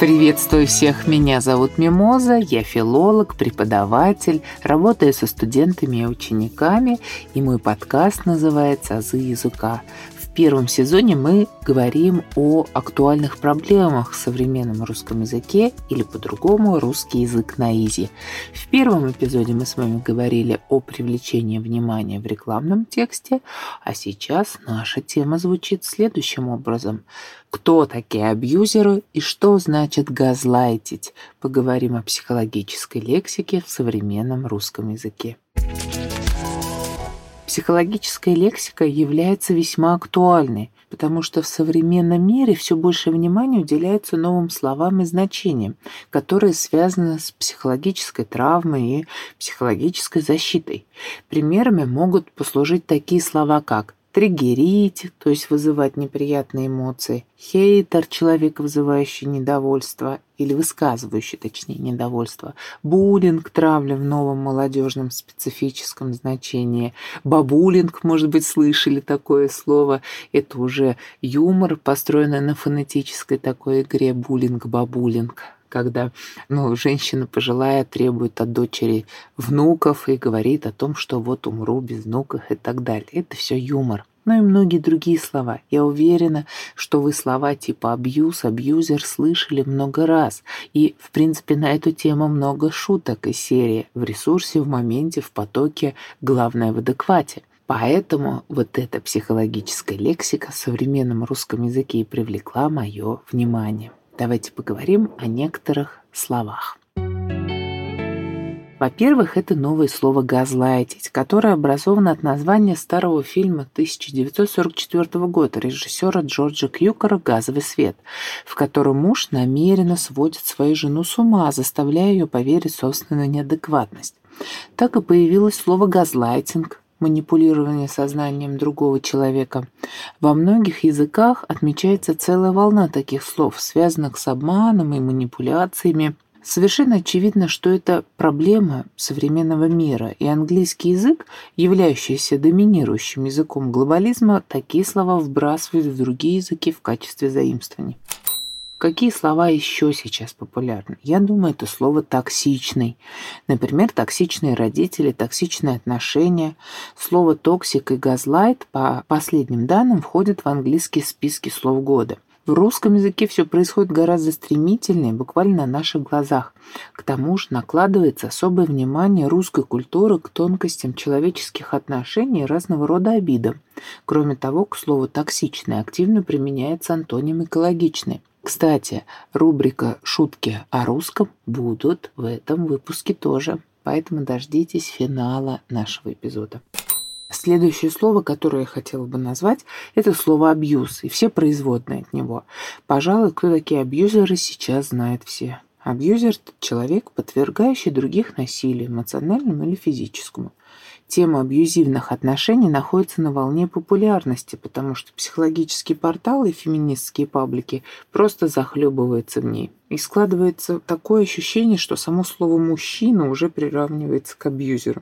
Приветствую всех, меня зовут Мимоза, я филолог, преподаватель, работаю со студентами и учениками, и мой подкаст называется «Азы языка». В первом сезоне мы говорим о актуальных проблемах в современном русском языке или по-другому русский язык на изи. В первом эпизоде мы с вами говорили о привлечении внимания в рекламном тексте, а сейчас наша тема звучит следующим образом. Кто такие абьюзеры и что значит газлайтить? Поговорим о психологической лексике в современном русском языке. Психологическая лексика является весьма актуальной, потому что в современном мире все больше внимания уделяется новым словам и значениям, которые связаны с психологической травмой и психологической защитой. Примерами могут послужить такие слова, как триггерить, то есть вызывать неприятные эмоции, хейтер, человек, вызывающий недовольство или высказывающий, точнее, недовольство, буллинг, травля в новом молодежном специфическом значении, бабулинг, может быть, слышали такое слово, это уже юмор, построенный на фонетической такой игре буллинг-бабулинг. Когда женщина пожилая требует от дочери внуков и говорит о том, что вот умру без внуков и так далее. Это все юмор. Ну и многие другие слова. Я уверена, что вы слова типа абьюз, абьюзер слышали много раз. И, в принципе, на эту тему много шуток из серии «В ресурсе, в моменте, в потоке, главное в адеквате». Поэтому вот эта психологическая лексика в современном русском языке и привлекла мое внимание. Давайте поговорим о некоторых словах. Во-первых, это новое слово «газлайтить», которое образовано от названия старого фильма 1944 года режиссера Джорджа Кьюкера «Газовый свет», в котором муж намеренно сводит свою жену с ума, заставляя ее поверить в собственную неадекватность. Так и появилось слово «газлайтинг», манипулирование сознанием другого человека. Во многих языках отмечается целая волна таких слов, связанных с обманом и манипуляциями. Совершенно очевидно, что это проблема современного мира, и английский язык, являющийся доминирующим языком глобализма, такие слова вбрасывает в другие языки в качестве заимствований. Какие слова еще сейчас популярны? Я думаю, это слово «токсичный». Например, токсичные родители, токсичные отношения. Слово «токсик» и «газлайт» по последним данным входят в английские списки слов года. В русском языке все происходит гораздо стремительнее, буквально на наших глазах. К тому же накладывается особое внимание русской культуры к тонкостям человеческих отношений и разного рода обидам. Кроме того, к слову «токсичный» активно применяется антоним «экологичный». Кстати, рубрика «Шутки о русском» будут в этом выпуске тоже, поэтому дождитесь финала нашего эпизода. Следующее слово, которое я хотела бы назвать, это слово «абьюз» и все производные от него. Пожалуй, кто такие абьюзеры, сейчас знают все. Абьюзер – это человек, подвергающий других насилию, эмоциональному или физическому. Тема абьюзивных отношений находится на волне популярности, потому что психологические порталы и феминистские паблики просто захлебываются в ней. И складывается такое ощущение, что само слово «мужчина» уже приравнивается к абьюзеру.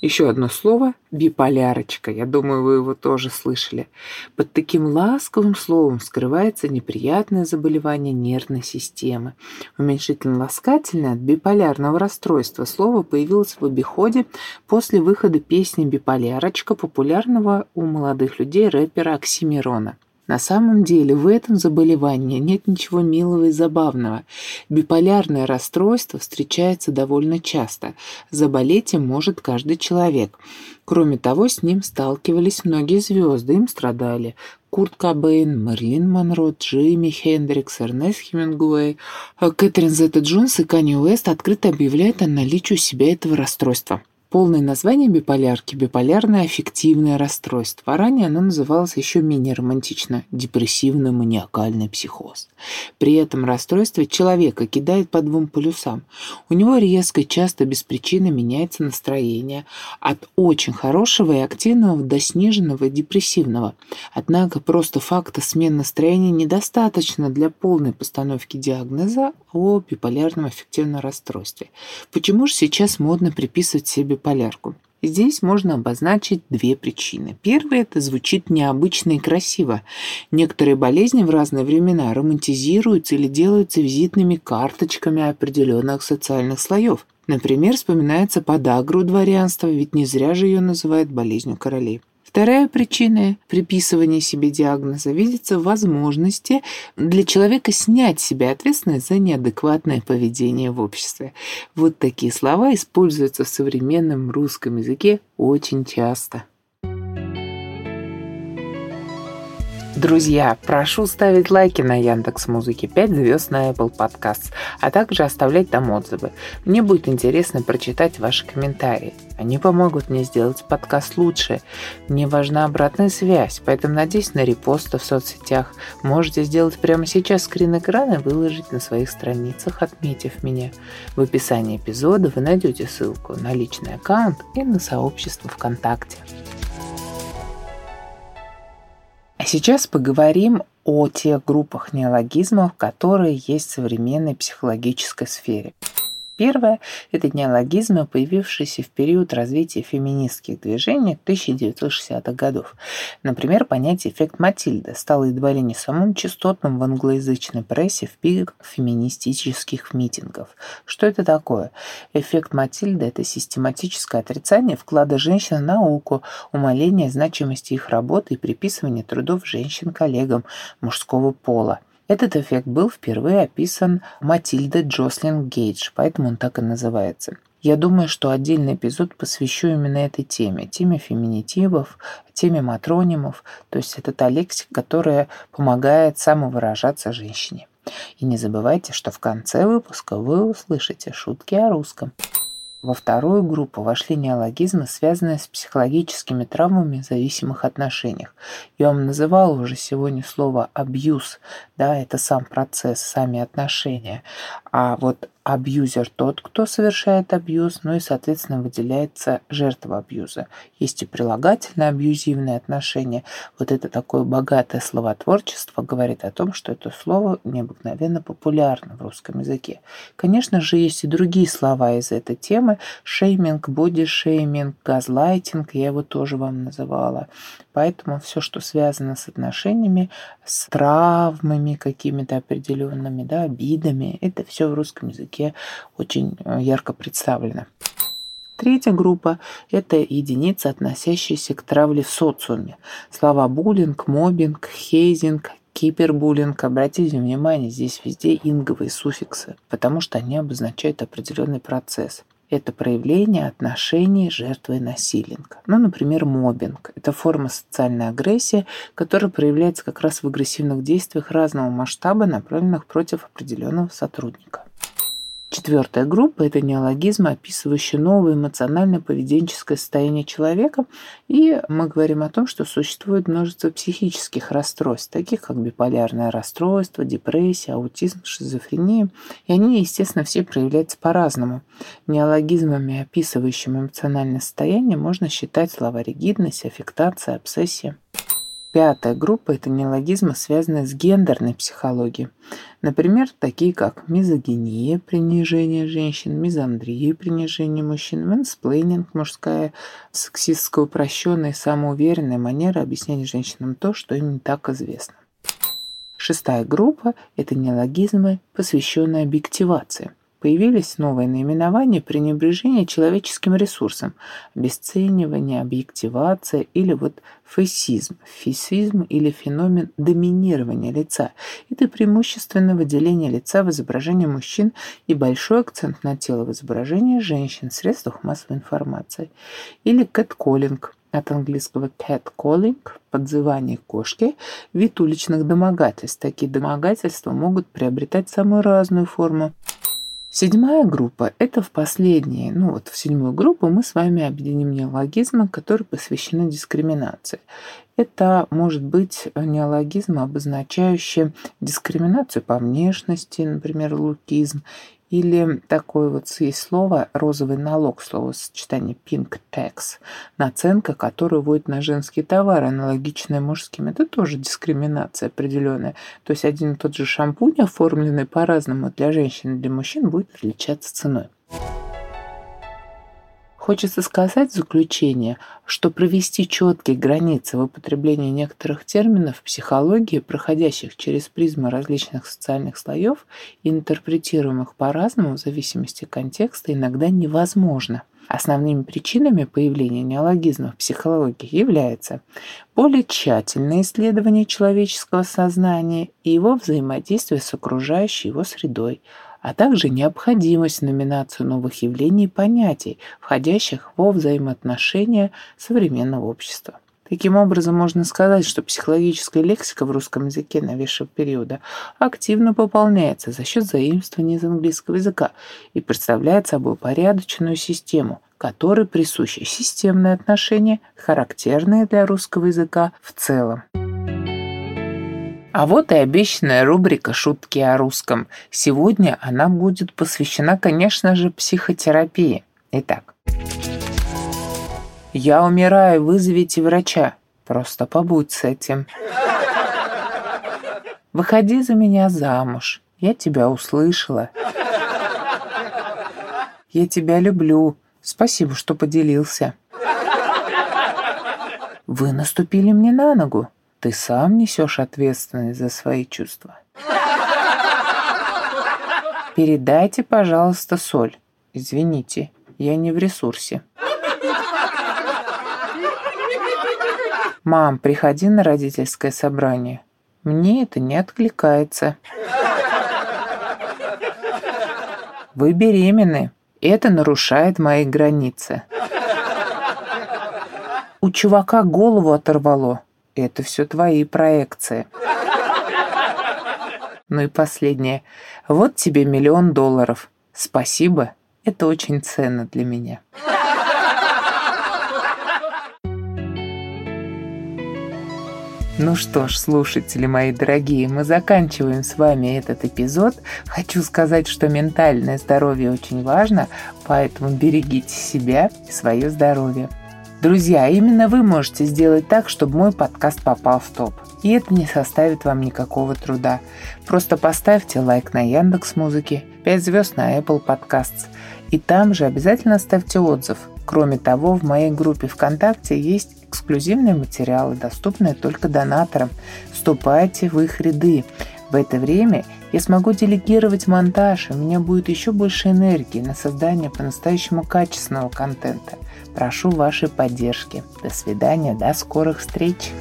Еще одно слово – биполярочка. Я думаю, вы его тоже слышали. Под таким ласковым словом скрывается неприятное заболевание нервной системы. Уменьшительно-ласкательное от биполярного расстройства слово появилось в обиходе после выхода песни «Биполярочка», популярного у молодых людей рэпера Оксимирона. На самом деле в этом заболевании нет ничего милого и забавного. Биполярное расстройство встречается довольно часто. Заболеть им может каждый человек. Кроме того, с ним сталкивались многие звезды, им страдали. Курт Кобейн, Мэрилин Монро, Джимми Хендрикс, Эрнест Хемингуэй, Кэтрин Зета-Джонс и Канье Уэст открыто объявляют о наличии у себя этого расстройства. Полное название биполярки – биполярное аффективное расстройство. Ранее оно называлось еще менее романтично – депрессивно-маниакальный психоз. При этом расстройство человека кидает по двум полюсам. У него резко, часто без причины меняется настроение от очень хорошего и активного до сниженного и депрессивного. Однако просто факта смен настроения недостаточно для полной постановки диагноза о биполярном аффективном расстройстве. Почему же сейчас модно приписывать себе биполярку? Здесь можно обозначить две причины. Первая – это звучит необычно и красиво. Некоторые болезни в разные времена романтизируются или делаются визитными карточками определенных социальных слоев. Например, вспоминается подагра у дворянства, ведь не зря же ее называют болезнью королей. Вторая причина приписывания себе диагноза видится в возможности для человека снять с себя ответственность за неадекватное поведение в обществе. Вот такие слова используются в современном русском языке очень часто. Друзья, прошу ставить лайки на Яндекс.Музыке, 5 звезд на Apple Podcasts, а также оставлять там отзывы. Мне будет интересно прочитать ваши комментарии. Они помогут мне сделать подкаст лучше. Мне важна обратная связь, поэтому надеюсь на репосты в соцсетях. Можете сделать прямо сейчас скрин экрана и выложить на своих страницах, отметив меня. В описании эпизода вы найдете ссылку на личный аккаунт и на сообщество ВКонтакте. Сейчас поговорим о тех группах неологизмов, которые есть в современной психологической сфере. Первое – это неологизмы, появившиеся в период развития феминистских движений 1960-х годов. Например, понятие «эффект Матильда» стало едва ли не самым частотным в англоязычной прессе в пик феминистических митингов. Что это такое? Эффект Матильда – это систематическое отрицание вклада женщин в науку, умаление значимости их работы и приписывание трудов женщин-коллегам мужского пола. Этот эффект был впервые описан Матильдой Джослин Гейдж, поэтому он так и называется. Я думаю, что отдельный эпизод посвящу именно этой теме феминитивов, теме матронимов, то есть это та лексика, которая помогает самовыражаться женщине. И не забывайте, что в конце выпуска вы услышите шутки о русском. Во вторую группу вошли неологизмы, связанные с психологическими травмами в зависимых отношениях. Я вам называла уже сегодня слово «абьюз». Да, это сам процесс, сами отношения. А вот абьюзер – тот, кто совершает абьюз, ну и, соответственно, выделяется жертва абьюза. Есть и прилагательно-абьюзивные отношения. Вот это такое богатое словотворчество говорит о том, что это слово необыкновенно популярно в русском языке. Конечно же, есть и другие слова из этой темы. Шейминг, бодишейминг, газлайтинг, я его тоже вам называла. Поэтому все, что связано с отношениями, с травмами какими-то определенными, да, обидами, это все в русском языке очень ярко представлена. Третья группа – это единицы, относящиеся к травле в социуме. Слова буллинг, моббинг, хейзинг, кибербуллинг. Обратите внимание, здесь везде инговые суффиксы, потому что они обозначают определенный процесс. Это проявление отношений жертвы и насильника. Ну, например, моббинг – это форма социальной агрессии, которая проявляется как раз в агрессивных действиях разного масштаба, направленных против определенного сотрудника. Четвертая группа – это неологизмы, описывающие новое эмоционально-поведенческое состояние человека. И мы говорим о том, что существует множество психических расстройств, таких как биполярное расстройство, депрессия, аутизм, шизофрения. И они, естественно, все проявляются по-разному. Неологизмами, описывающими эмоциональное состояние, можно считать слова ригидность, аффектация, обсессия. Пятая группа – это неологизмы, связанные с гендерной психологией. Например, такие как мизогиния, принижение женщин, мизандрия, принижение мужчин, мэнсплейнинг, мужская сексистская упрощенная и самоуверенная манера объяснять женщинам то, что им не так известно. Шестая группа – это неологизмы, посвященные объективации. Появились новые наименования пренебрежения человеческим ресурсам, обесценивание, объективация или вот фейсизм. Фейсизм или феномен доминирования лица. Это преимущественно выделение лица в изображении мужчин и большой акцент на тело в изображении женщин в средствах массовой информации. Или кэтколлинг. От английского catcalling – подзывание кошки, вид уличных домогательств. Такие домогательства могут приобретать самую разную форму. Седьмая группа – это в последней, в седьмую группу мы с вами объединим неологизмы, которые посвящены дискриминации. Это может быть неологизм, обозначающий дискриминацию по внешности, например, лукизм, или такое вот есть слово «розовый налог», словосочетание «pink tax», наценка, которую вводят на женские товары, аналогичные мужским. Это тоже дискриминация определенная. То есть один и тот же шампунь, оформленный по-разному для женщин и для мужчин, будет отличаться ценой. Хочется сказать в заключение, что провести четкие границы в употреблении некоторых терминов в психологии, проходящих через призмы различных социальных слоев и интерпретируемых по-разному в зависимости от контекста, иногда невозможно. Основными причинами появления неологизма в психологии являются более тщательное исследование человеческого сознания и его взаимодействие с окружающей его средой, а также необходимость номинации новых явлений и понятий, входящих во взаимоотношения современного общества. Таким образом, можно сказать, что психологическая лексика в русском языке новейшего периода активно пополняется за счет заимствования из английского языка и представляет собой порядочную систему, которой присущи системные отношения, характерные для русского языка в целом. А вот и обещанная рубрика «Шутки о русском». Сегодня она будет посвящена, конечно же, психотерапии. Итак. «Я умираю, вызовите врача». Просто побудь с этим. «Выходи за меня замуж». «Я тебя услышала». «Я тебя люблю». «Спасибо, что поделился». «Вы наступили мне на ногу». «Ты сам несешь ответственность за свои чувства». «Передайте, пожалуйста, соль». «Извините, я не в ресурсе». «Мам, приходи на родительское собрание». «Мне это не откликается». «Вы беременны. Это нарушает мои границы». «У чувака голову оторвало». «Это все твои проекции». Ну и последнее. «Вот тебе $1 000 000». «Спасибо, это очень ценно для меня». Ну что ж, слушатели мои дорогие, мы заканчиваем с вами этот эпизод. Хочу сказать, что ментальное здоровье очень важно, поэтому берегите себя и свое здоровье. Друзья, именно вы можете сделать так, чтобы мой подкаст попал в топ. И это не составит вам никакого труда. Просто поставьте лайк на Яндекс.Музыке, 5 звезд на Apple Podcasts. И там же обязательно ставьте отзыв. Кроме того, в моей группе ВКонтакте есть эксклюзивные материалы, доступные только донаторам. Вступайте в их ряды. В это время я смогу делегировать монтаж, и у меня будет еще больше энергии на создание по-настоящему качественного контента. Прошу вашей поддержки. До свидания, до скорых встреч!